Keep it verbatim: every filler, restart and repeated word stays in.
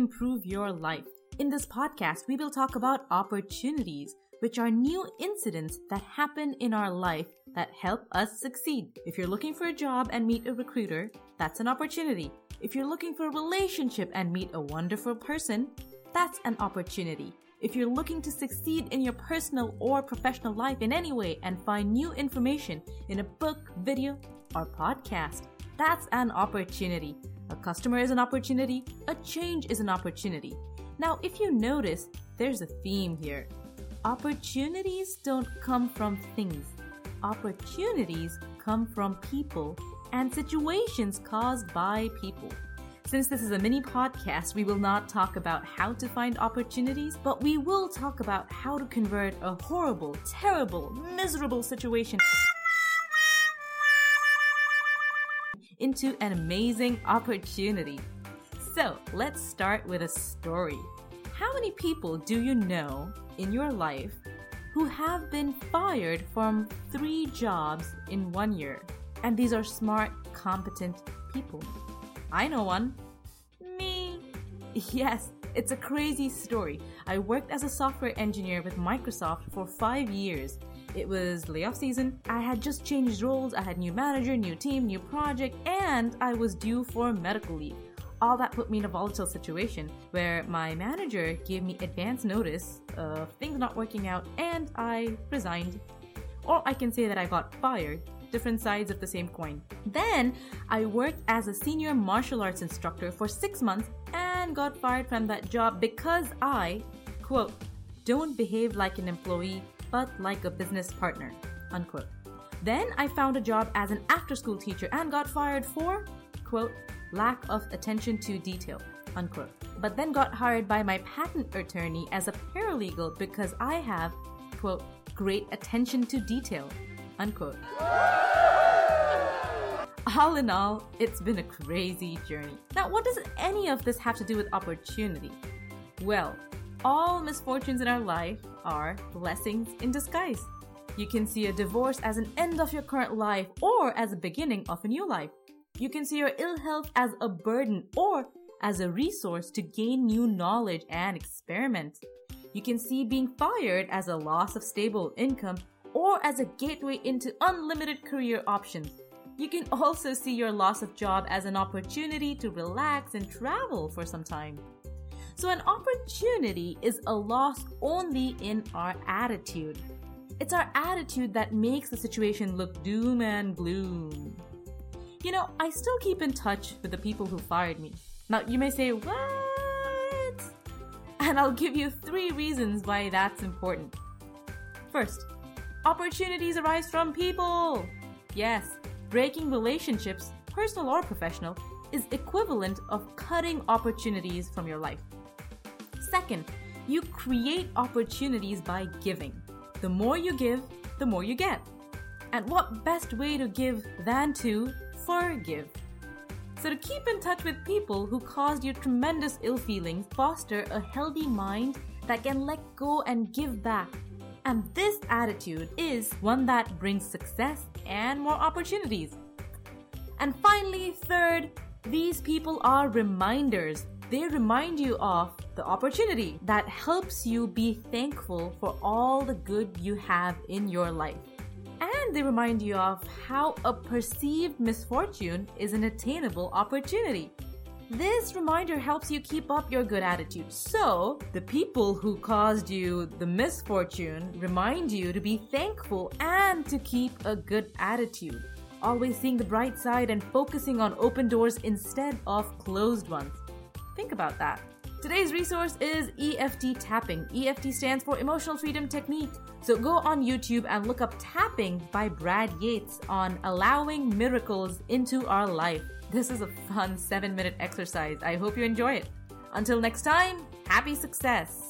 improve your life. In this podcast, we will talk about opportunities, which are new incidents that happen in our life that help us succeed. If you're looking for a job and meet a recruiter, that's an opportunity. If you're looking for a relationship and meet a wonderful person, that's an opportunity. If you're looking to succeed in your personal or professional life in any way and find new information in a book, video, or podcast, that's an opportunity. A customer is an opportunity. A change is an opportunity. Now, if you notice, there's a theme here. Opportunities don't come from things. Opportunities come from people and situations caused by people. Since this is a mini podcast, we will not talk about how to find opportunities, but we will talk about how to convert a horrible, terrible, miserable situation into an amazing opportunity. So let's start with a story. How many people do you know in your life who have been fired from three jobs in one year? And these are smart, competent people. I know one. Me. Yes, it's a crazy story. I worked as a software engineer with Microsoft for five years. It was layoff season. I had just changed roles. I had new manager, new team, new project, and I was due for medical leave. All that put me in a volatile situation where my manager gave me advance notice of things not working out, and I resigned. Or I can say that I got fired. Different sides of the same coin. Then I worked as a senior martial arts instructor for six months and got fired from that job because I, quote, don't behave like an employee, but like a business partner, unquote. Then I found a job as an after-school teacher and got fired for, quote, lack of attention to detail, unquote. But then got hired by my patent attorney as a paralegal because I have, quote, great attention to detail, unquote. All in all, it's been a crazy journey. Now, what does any of this have to do with opportunity? Well, all misfortunes in our life are blessings in disguise. You can see a divorce as an end of your current life or as a beginning of a new life. You can see your ill health as a burden or as a resource to gain new knowledge and experiment. You can see being fired as a loss of stable income or as a gateway into unlimited career options. You can also see your loss of job as an opportunity to relax and travel for some time. So an opportunity is a loss only in our attitude. It's our attitude that makes the situation look doom and gloom. You know, I still keep in touch with the people who fired me. Now, you may say, what? And I'll give you three reasons why that's important. First, opportunities arise from people. Yes, breaking relationships, personal or professional, is equivalent of cutting opportunities from your life. Second, you create opportunities by giving. The more you give, the more you get. And what best way to give than to forgive? So to keep in touch with people who caused you tremendous ill feelings, foster a healthy mind that can let go and give back. And this attitude is one that brings success and more opportunities. And finally, third, these people are reminders. They remind you of the opportunity that helps you be thankful for all the good you have in your life. And they remind you of how a perceived misfortune is an attainable opportunity. This reminder helps you keep up your good attitude. So, the people who caused you the misfortune remind you to be thankful and to keep a good attitude. Always seeing the bright side and focusing on open doors instead of closed ones. Think about that. Today's resource is E F T tapping. E F T stands for Emotional Freedom Technique. So go on YouTube and look up Tapping by Brad Yates on allowing miracles into our life. This is a fun seven minute exercise. I hope you enjoy it. Until next time, happy success!